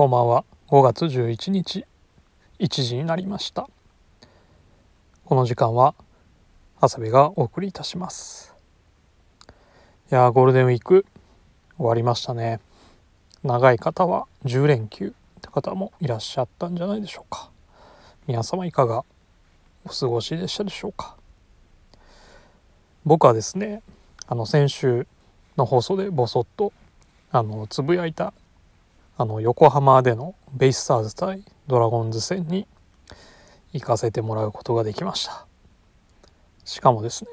こんばんは。5月11日1時になりました。この時間は長谷部がお送りいたします。いや、ゴールデンウィーク終わりましたね。長い方は10連休って方もいらっしゃったんじゃないでしょうか。皆様いかがお過ごしでしたでしょうか。僕はですね、先週の放送でぼそっとつぶやいた横浜でのベイスターズ対ドラゴンズ戦に行かせてもらうことができました。しかもですね、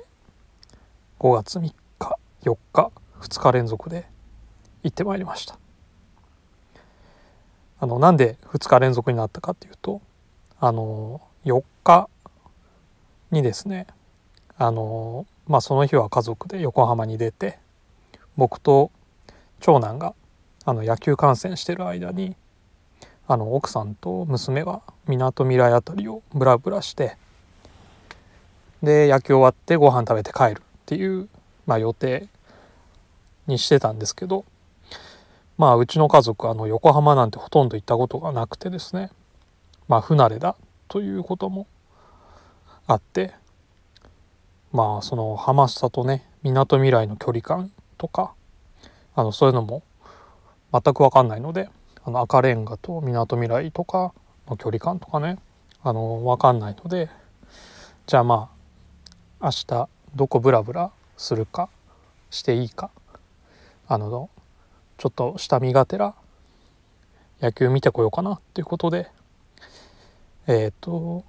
5月3日4日2日連続で行ってまいりました。なんで2日連続になったかっていうと、4日にですね、その日は家族で横浜に出て、僕と長男が野球観戦してる間に奥さんと娘がみなとみらいあたりをブラブラして、で野球終わってご飯食べて帰るっていう、予定にしてたんですけど、うちの家族横浜なんてほとんど行ったことがなくてですね、不慣れだということもあって、その浜下とね、みなとみらいの距離感とかそういうのも全く分かんないので、赤レンガとみなとみらいとかの距離感とかね、分かんないので、じゃあ明日どこブラブラするかしていいか、ちょっと下見がてら野球見てこようかなっていうことで、4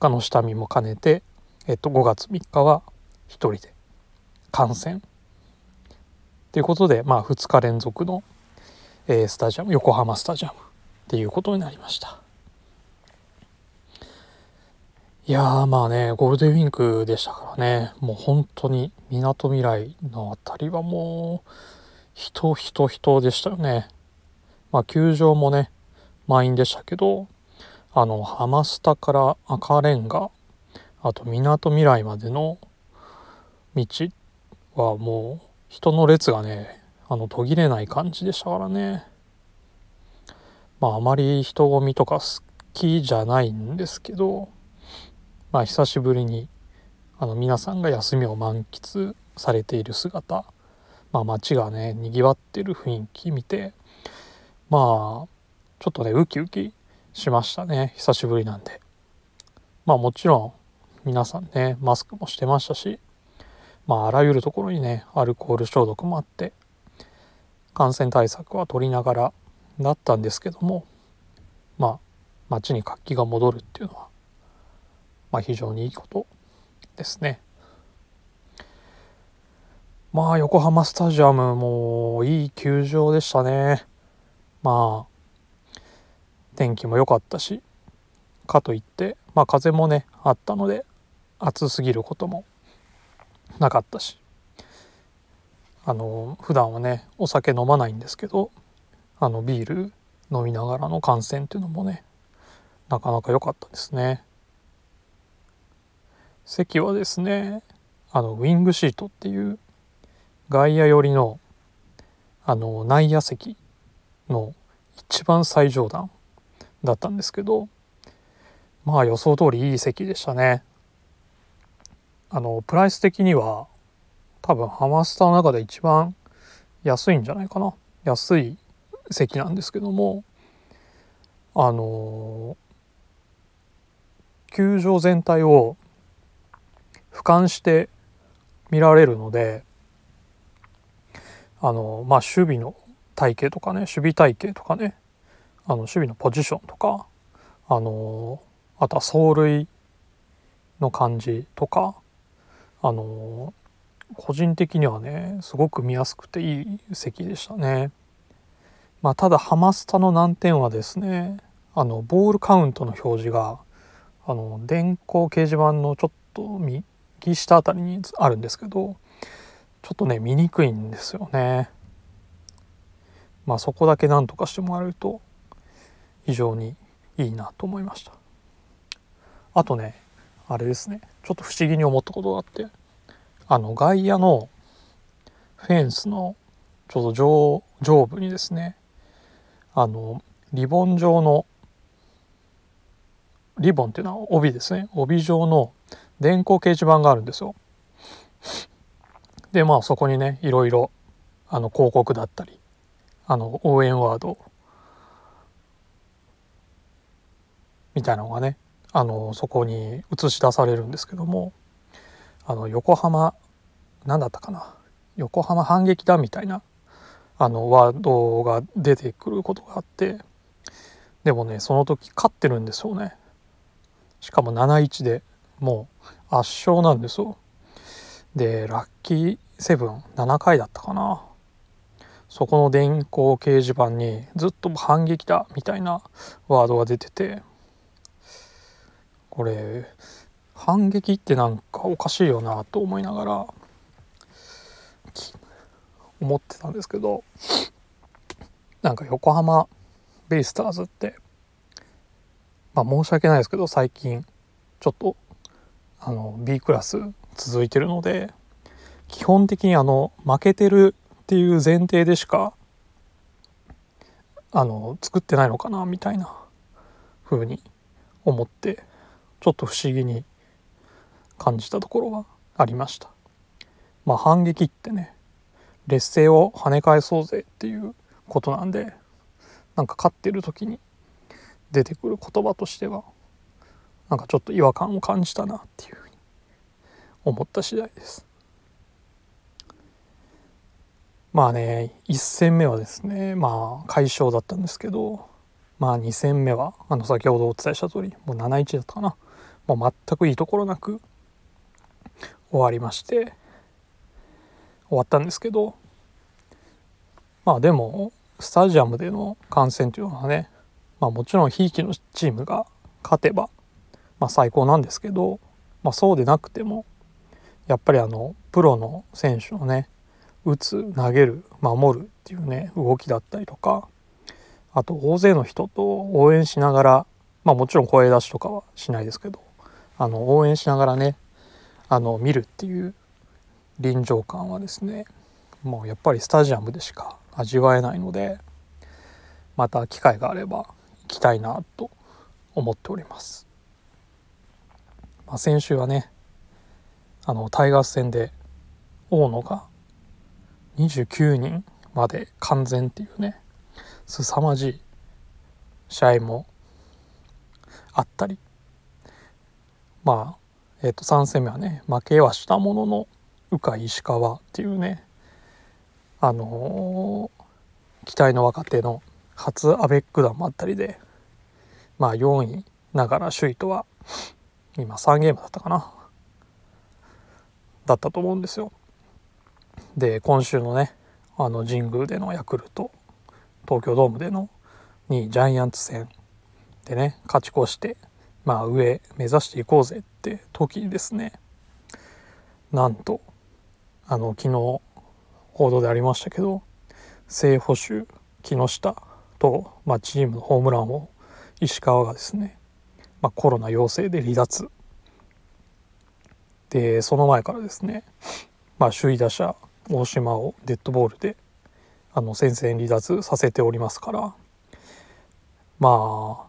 日の下見も兼ねて、5月3日は一人で観戦ということで、2日連続の、スタジアム、横浜スタジアムっていうことになりました。いやー、ゴールデンウィークでしたからね、もう本当にみなとみらいのあたりはもう人でしたよね。球場もね満員でしたけど、浜下から赤レンガ、あとみなとみらいまでの道はもう人の列がね途切れない感じでしたからね。あまり人混みとか好きじゃないんですけど、久しぶりに皆さんが休みを満喫されている姿、街がねにぎわってる雰囲気見て、ちょっとねウキウキしましたね。久しぶりなんで、もちろん皆さんねマスクもしてましたし、あらゆるところにねアルコール消毒もあって感染対策は取りながらだったんですけども、街に活気が戻るっていうのは、非常にいいことですね。横浜スタジアムもいい球場でしたね。天気も良かったし、かといって風もねあったので暑すぎることもなかったし、普段はねお酒飲まないんですけど、ビール飲みながらの観戦っていうのもねなかなか良かったですね。席はですね、ウィングシートっていう外野寄りの内野席の一番最上段だったんですけど、予想通りいい席でしたね。プライス的には多分ハマスタの中で一番安いんじゃないかな。安い席なんですけども、球場全体を俯瞰して見られるので、守備の体系とかね、守備体系とかね、守備のポジションとか、あとは走塁の感じとか、個人的にはねすごく見やすくていい席でしたね。ただハマスタの難点はですね、ボールカウントの表示が電光掲示板のちょっと右下あたりにあるんですけど、ちょっとね見にくいんですよね。そこだけなんとかしてもらえると非常にいいなと思いました。あとねあれですね、ちょっと不思議に思ったことがあって、外野のフェンスのちょうど上部にですね、リボン状の、リボンっていうのは帯ですね、帯状の電光掲示板があるんですよ。でまあそこにね、いろいろ広告だったり応援ワードみたいなのがねそこに映し出されるんですけども、横浜何だったかな、横浜反撃だみたいなワードが出てくることがあって、でもねその時勝ってるんですよね。しかも 7-1 でもう圧勝なんですよ。でラッキーセブン7回だったかな、そこの電光掲示板にずっと反撃だみたいなワードが出てて、これ反撃ってなんかおかしいよなと思いながら思ってたんですけど、なんか横浜ベイスターズってまあ申し訳ないですけど最近ちょっとB クラス続いてるので、基本的に負けてるっていう前提でしか作ってないのかなみたいな風に思って、ちょっと不思議に感じたところがありました。まあ反撃ってね、劣勢を跳ね返そうぜっていうことなんで、なんか勝ってる時に出てくる言葉としてはなんかちょっと違和感を感じたなっていうふうに思った次第です。まあね、1戦目はですねまあ快勝だったんですけど、まあ2戦目は先ほどお伝えした通りもう 7-1 だったかな、もう全くいいところなく終わりまして、終わったんですけど、まあでもスタジアムでの観戦というのはね、まあもちろんひいきのチームが勝てばまあ最高なんですけど、まあそうでなくてもやっぱりプロの選手のね打つ投げる守るっていうね動きだったりとか、あと大勢の人と応援しながら、まあもちろん声出しとかはしないですけど応援しながらね見るっていう臨場感はですねもうやっぱりスタジアムでしか味わえないので、また機会があれば行きたいなと思っております。まあ、先週はねタイガース戦で大野が29人まで完全っていうね凄まじい試合もあったり、まあ、3戦目はね負けはしたものの鵜飼石川っていうね期待の若手の初アベック弾もあったりで、まあ4位ながら首位とは今3ゲームだったかなだったと思うんですよ。で今週のね神宮でのヤクルト、東京ドームでの2位ジャイアンツ戦でね勝ち越して、まあ上目指していこうぜって時にですね、なんと昨日報道でありましたけど正捕手木下と、まあ、チームのホームラン王石川がですね、まあ、コロナ陽性で離脱で、その前からですね、まあ、首位打者大島をデッドボールで戦線離脱させておりますから、まあ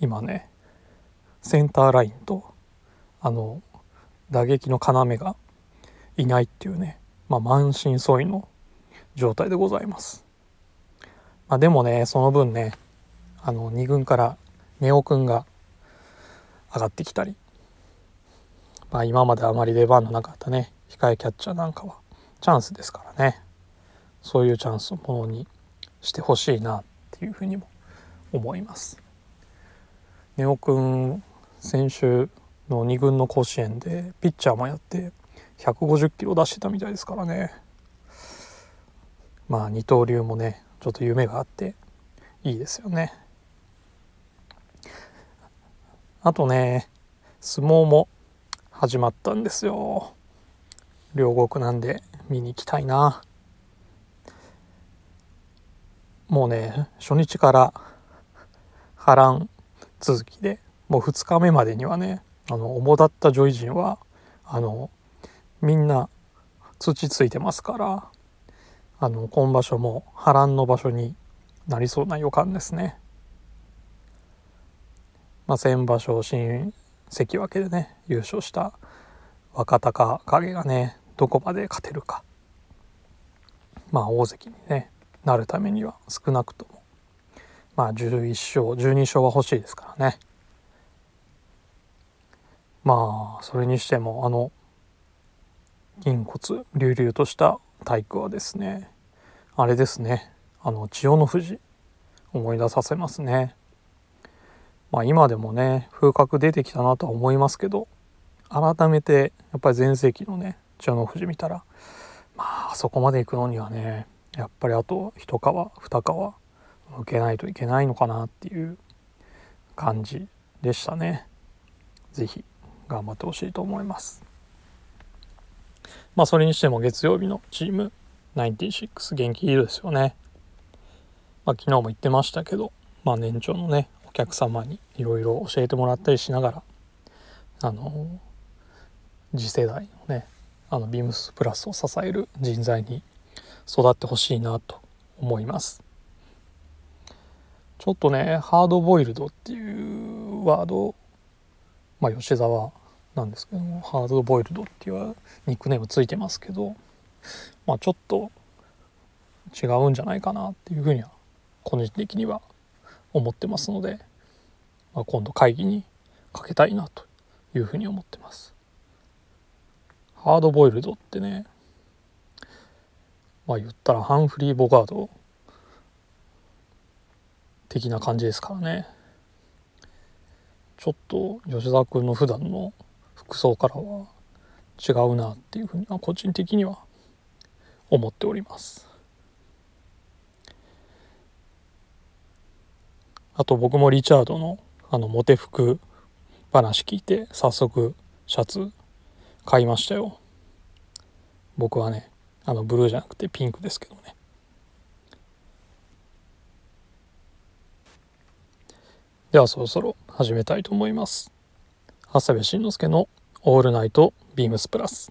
今ねセンターラインと打撃の要がいないっていうね、まあ、満身創痍の状態でございます。まあ、でもねその分ね2軍から根尾くんが上がってきたり、まあ、今まであまり出番のなかったね控えキャッチャーなんかはチャンスですからね、そういうチャンスをものにしてほしいなっていうふうにも思います。根尾くん先週の2軍の甲子園でピッチャーもやって150キロ出してたみたいですからね、まあ二刀流もねちょっと夢があっていいですよね。あとね相撲も始まったんですよ。両国なんで見に行きたいな。もうね初日から波乱続きで、もう2日目までにはね主だった女医陣はみんな土ついてますから今場所も波乱の場所になりそうな予感ですね。先場所新関脇でね優勝した若隆景がねどこまで勝てるか、大関に、なるためには少なくとも11勝12勝は欲しいですからね。それにしても銀骨隆々とした体育はですね、あれですね、千代の富士思い出させますね。今でもね風格出てきたなとは思いますけど、改めてやっぱり前世紀のね千代の富士見たら、あそこまで行くのにはねやっぱりあと一皮二皮受けないといけないのかなっていう感じでしたね。ぜひ頑張ってほしいと思います。それにしても月曜日のチーム96元気いいですよね。昨日も言ってましたけど、年長のねお客様にいろいろ教えてもらったりしながら、次世代のねビームスプラスを支える人材に育ってほしいなと思います。ちょっとねハードボイルドっていうワード、吉沢なんですけども、ハードボイルドっていうニックネームついてますけど、ちょっと違うんじゃないかなっていうふうには個人的には思ってますので、今度会議にかけたいなというふうに思ってます。ハードボイルドってね、言ったらハンフリー・ボガード的な感じですからね。ちょっと吉沢君の普段の服装からは違うなっていうふうには個人的には思っております。あと僕もリチャードのモテ服話聞いて早速シャツ買いましたよ。僕はねブルーじゃなくてピンクですけどね。ではそろそろ始めたいと思います。長谷部慎之介のオールナイトビームスプラス。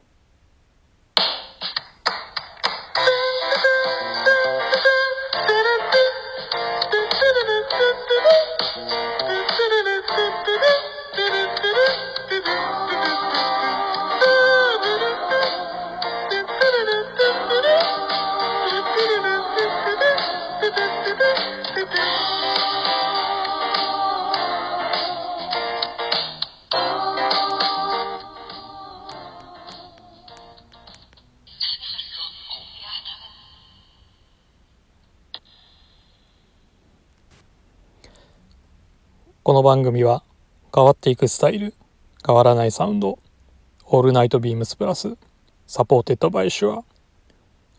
この番組は変わっていくスタイル、変わらないサウンド、オールナイトビームスプラス、サポーテッドバイシュア、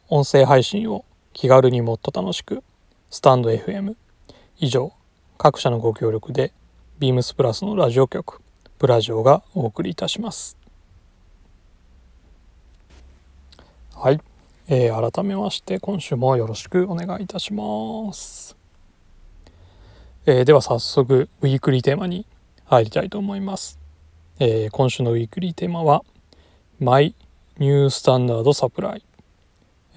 音声配信を気軽にもっと楽しく、スタンド FM 以上各社のご協力でビームスプラスのラジオ局プラジオがお送りいたします。はい、改めまして今週もよろしくお願いいたします。では早速ウィークリーテーマに入りたいと思います。今週のウィークリーテーマはマイニュースタンダードサプライ、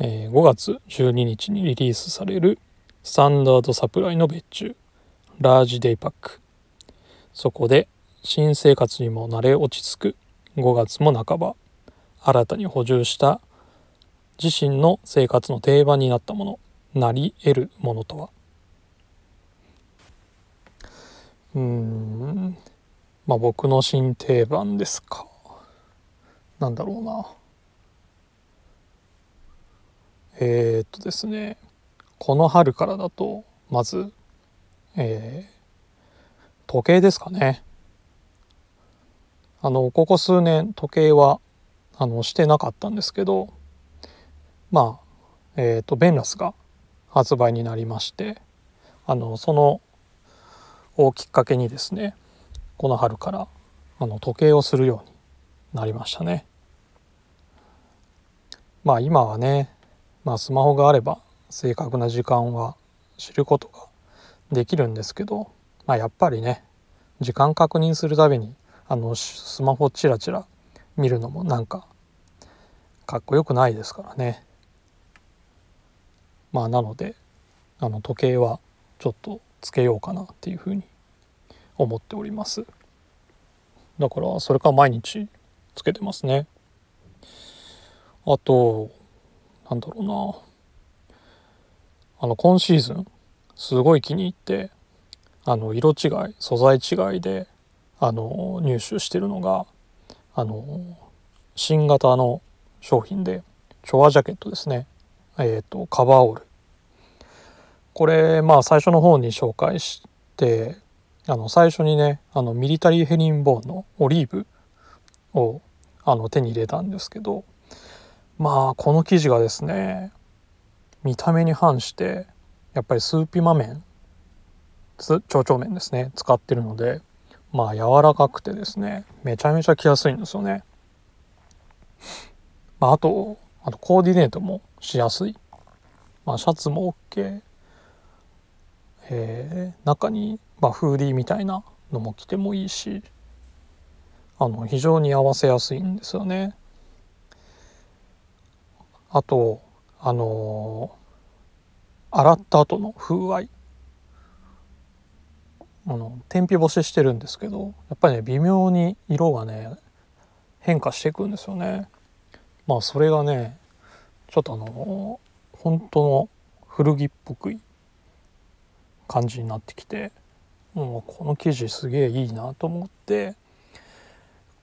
5月12日にリリースされるスタンダードサプライの別注ラージデイパック、そこで新生活にも慣れ落ち着く5月も半ば、新たに補充した自身の生活の定番になったもの、なり得るものとは。僕の新定番ですか。なんだろうな。ですね、この春からだとまず、時計ですかね。ここ数年時計はしてなかったんですけど、ベンラスが発売になりまして、そのをきっかけにですね、この春から時計をするようになりましたね。今はね、スマホがあれば正確な時間は知ることができるんですけど、やっぱりね時間確認するたびにスマホチラチラ見るのもなんかかっこよくないですからね。なので時計はちょっとつけようかなっていうふうに思っております。だからそれから毎日つけてますね。あとなんだろうな、今シーズンすごい気に入って、色違い素材違いで入手してるのが新型の商品でチョアジャケットですね。カバーオール、これ最初の方に紹介して、最初にねミリタリーヘリンボーンのオリーブを手に入れたんですけど、この生地がですね、見た目に反してやっぱりスーピマ綿、蝶々綿ですね、使ってるので柔らかくてですね、めちゃめちゃ着やすいんですよね。あとコーディネートもしやすい。シャツも OK、中にフーディーみたいなのも着てもいいし、非常に合わせやすいんですよね。あと洗った後の風合い、天日干ししてるんですけど、やっぱりね微妙に色がね変化していくんですよね。それがねちょっと本当の古着っぽく感じになってきて、この生地すげえいいなと思って、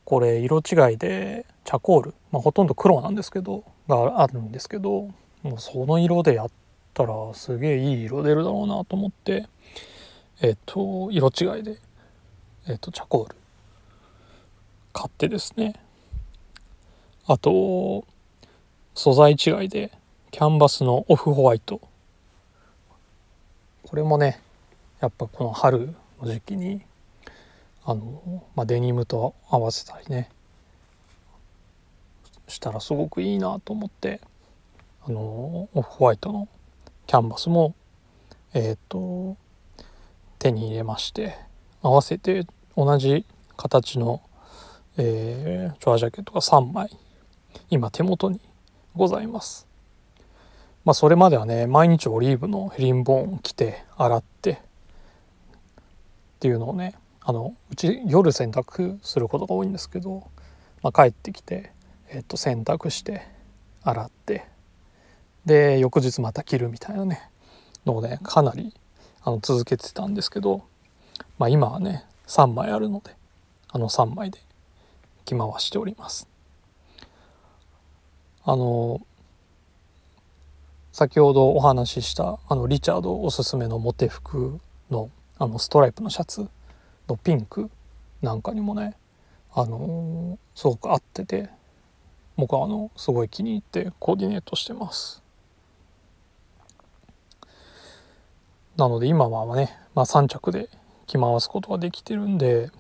これ色違いでチャコール、ほとんど黒なんですけどがあるんですけど、もうその色でやったらすげえいい色出るだろうなと思って、色違いで、チャコール買ってですね。あと素材違いでキャンバスのオフホワイト、これもねやっぱこの春の時期にデニムと合わせたりねしたらすごくいいなと思って、オフホワイトのキャンバスも手に入れまして、合わせて同じ形のチョアジャケットが3枚今手元にございます。それまではね毎日オリーブのヘリンボーンを着て洗ってっていうのをねうち夜洗濯することが多いんですけど、帰ってきて、洗濯して洗ってで翌日また着るみたいなねのをねかなり続けてたんですけど、今はね3枚あるので3枚で着回しております。先ほどお話ししたリチャードおすすめのモテ服のストライプのシャツのピンクなんかにもねすごく合ってて、僕はすごい気に入ってコーディネートしてます。なので今はね、3着で着回すことができてるんで、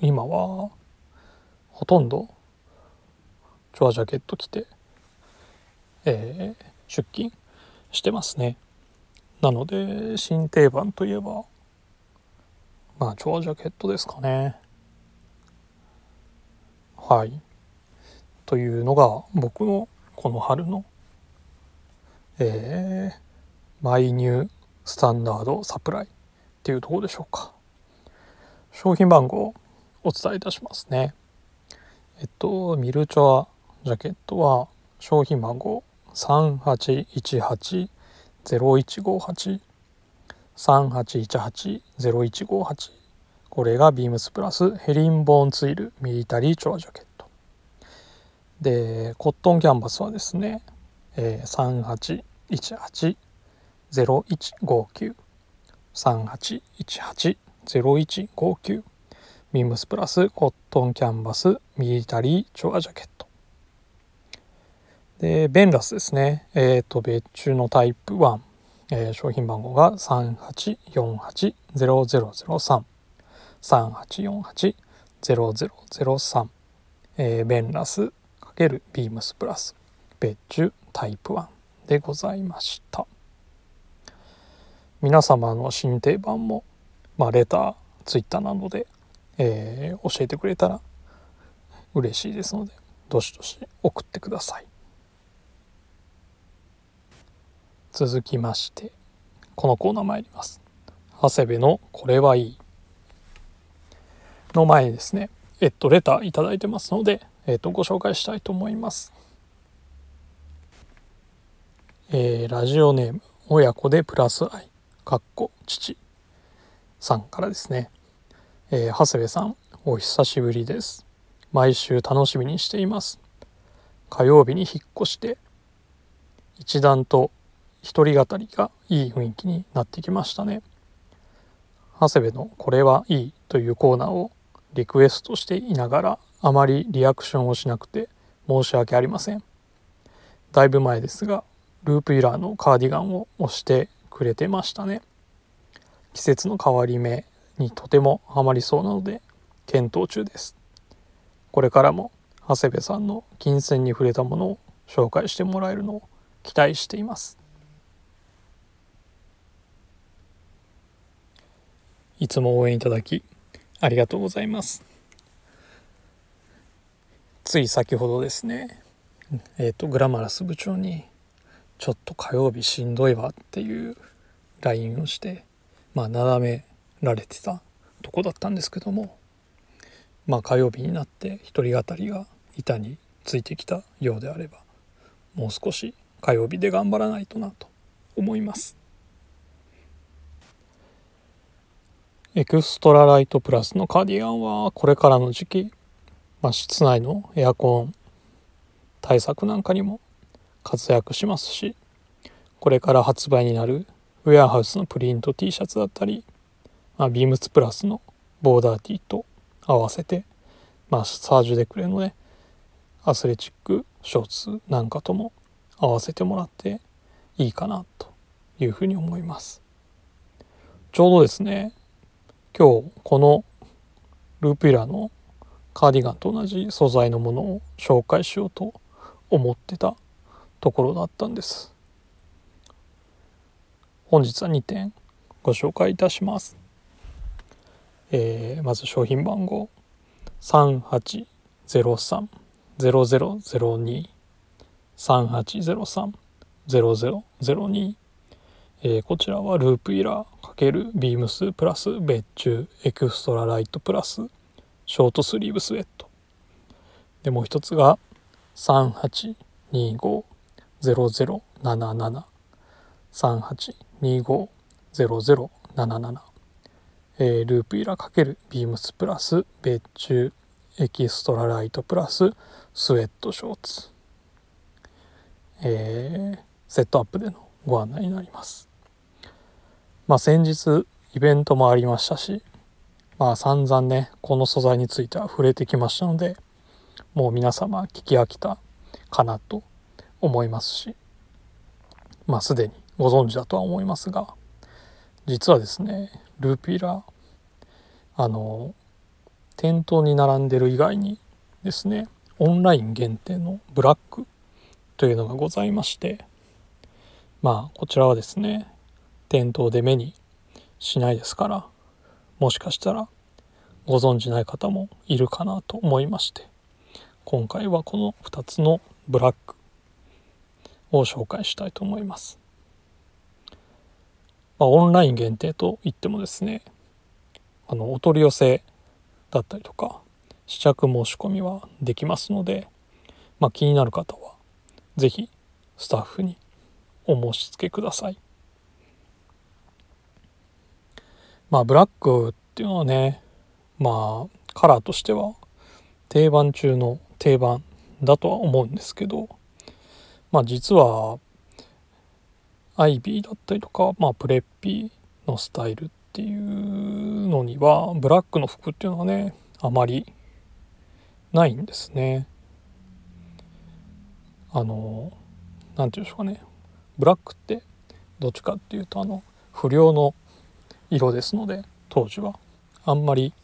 今はほとんどチョアジャケット着て、出勤してますね。なので新定番といえばチョアジャケットですかね。はい。というのが僕のこの春の、マイニュースタンダードサプライっていうところでしょうか。商品番号をお伝えいたしますね。ミルチョアジャケットは商品番号 3818-0158 3818-0158、 これがビームスプラスヘリンボーンツイルミリタリーチョアジャケットで、コットンキャンバスはですね、3818-0159 3818-0159、ビームスプラスコットンキャンバスミリタリーチョアジャケットで、ベンラスですね、別注のタイプ1、商品番号が 3848-0003 3848-0003、ベンラス×ビームスプラス別注タイプ1でございました。皆様の新定番も、レター、ツイッターなどで教えてくれたら嬉しいですので、どしどし送ってください。続きましてこのコーナー参ります。長谷部のこれはいいの前にですね、レターいただいてますので、ご紹介したいと思います。ラジオネーム親子でプラス愛かっこ父さんからですね、長谷部さんお久しぶりです。毎週楽しみにしています。火曜日に引っ越して一段と一人語りがいい雰囲気になってきましたね。長谷部のこれはいいというコーナーをリクエストしていながらあまりリアクションをしなくて申し訳ありません。だいぶ前ですがループイラーのカーディガンを押してくれてましたね。季節の変わり目にとてもハマりそうなので検討中です。これからも長谷部さんの金銭に触れたものを紹介してもらえるのを期待しています。いつも応援いただきありがとうございます。つい先ほどですね、グラマラス部長にちょっと火曜日しんどいわっていう LINE をしてなだめられてたとこだったんですけども、火曜日になって一人語りが板についてきたようであればもう少し火曜日で頑張らないとなと思います。エクストラライトプラスのカーディガンはこれからの時期、室内のエアコン対策なんかにも活躍しますし、これから発売になるウェアハウスのプリント T シャツだったり、ビームスプラスのボーダー T と合わせて、サージュデクレのねアスレチックショーツなんかとも合わせてもらっていいかなというふうに思います。ちょうどですね今日このループイラーのカーディガンと同じ素材のものを紹介しようと思ってたところだったんです。本日は2点ご紹介いたします。まず商品番号 3803-0002 3803-0002、こちらはループイラー×ビームスプラス別注エクストラライトプラスショートスリーブスウェットで、もう一つが 3825-0077 3825-0077、ループイラー×ビームスプラス別注エキストラライトプラススウェットショーツ、セットアップでのご案内になります。先日イベントもありましたし、散々ねこの素材については触れてきましたので、もう皆様聞き飽きたかなと思いますし、すでにご存知だとは思いますが、実はですねループイラー店頭に並んでる以外にですね、オンライン限定のブラックというのがございまして、こちらはですね店頭で目にしないですから、もしかしたらご存じない方もいるかなと思いまして、今回はこの2つのブラックを紹介したいと思います。オンライン限定といってもですね、お取り寄せだったりとか試着申し込みはできますので、気になる方はぜひスタッフにお申し付けください。ブラックっていうのはね、カラーとしては定番中の定番だとは思うんですけど、実はアイビーだったりとか、プレッピーのスタイルっていうのにはブラックの服っていうのはねあまりないんですね。なんていうんでしょうかね、ブラックってどっちかっていうと不良の色ですので、当時はあんまり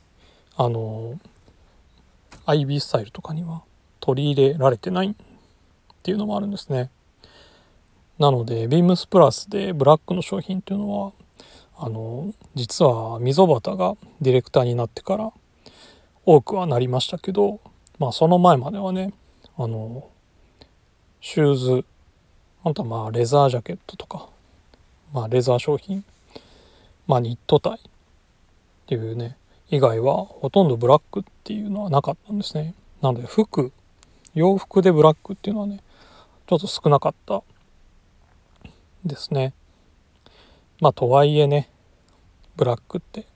アイビースタイルとかには取り入れられてないっていうのもあるんですね。なのでビームスプラスでブラックの商品っていうのは実は溝端がディレクターになってから多くはなりましたけど、その前まではねシューズ、あとレザージャケットとかレザー商品まあ、ニットタイっていうね以外はほとんどブラックっていうのはなかったんですね。なので洋服でブラックっていうのはねちょっと少なかったですね。まあとはいえねブラックって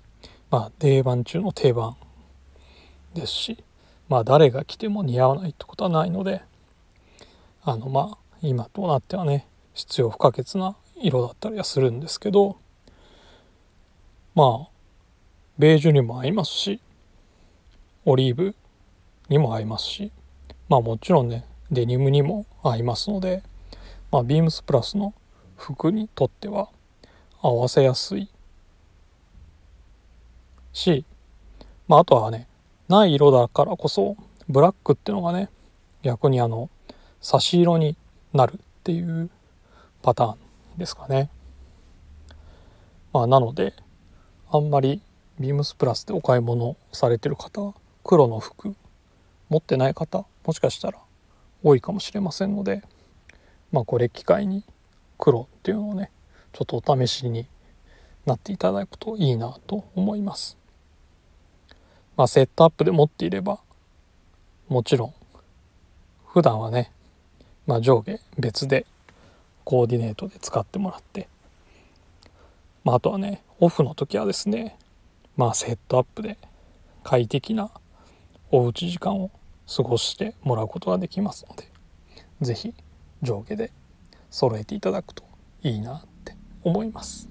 まあ定番中の定番ですし、まあ誰が着ても似合わないってことはないので、まあ今となってはね必要不可欠な色だったりはするんですけど、まあベージュにも合いますしオリーブにも合いますし、まあもちろんねデニムにも合いますので、まあビームスプラスの服にとっては合わせやすいし、まああとはねない色だからこそブラックってのがね逆に差し色になるっていうパターンですかね。まあなのであんまりビームスプラスでお買い物されてる方、黒の服持ってない方もしかしたら多いかもしれませんので、まあこれ機会に黒っていうのをねちょっとお試しになっていただくといいなと思います。まあセットアップで持っていればもちろん普段はね、まあ、上下別でコーディネートで使ってもらって、まあ、あとはねオフの時はですね、まあセットアップで快適なおうち時間を過ごしてもらうことができますので、ぜひ上下で揃えていただくといいなって思います。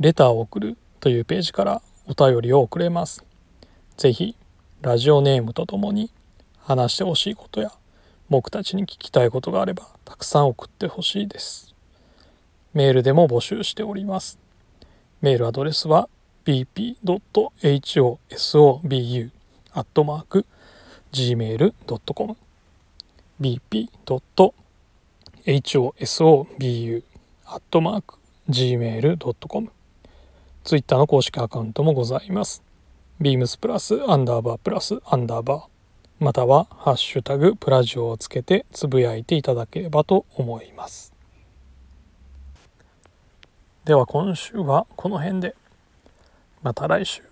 レターを送るというページからお便りを送れます。ぜひラジオネームとともに話してほしいことや僕たちに聞きたいことがあればたくさん送ってほしいです。メールでも募集しております。メールアドレスは bp.hosobu@gmail.com bp.hosobu@gmail.com。ツイッターの公式アカウントもございます。beams+_+_ またはハッシュタグプラジオをつけてつぶやいていただければと思います。では今週はこの辺で。また来週。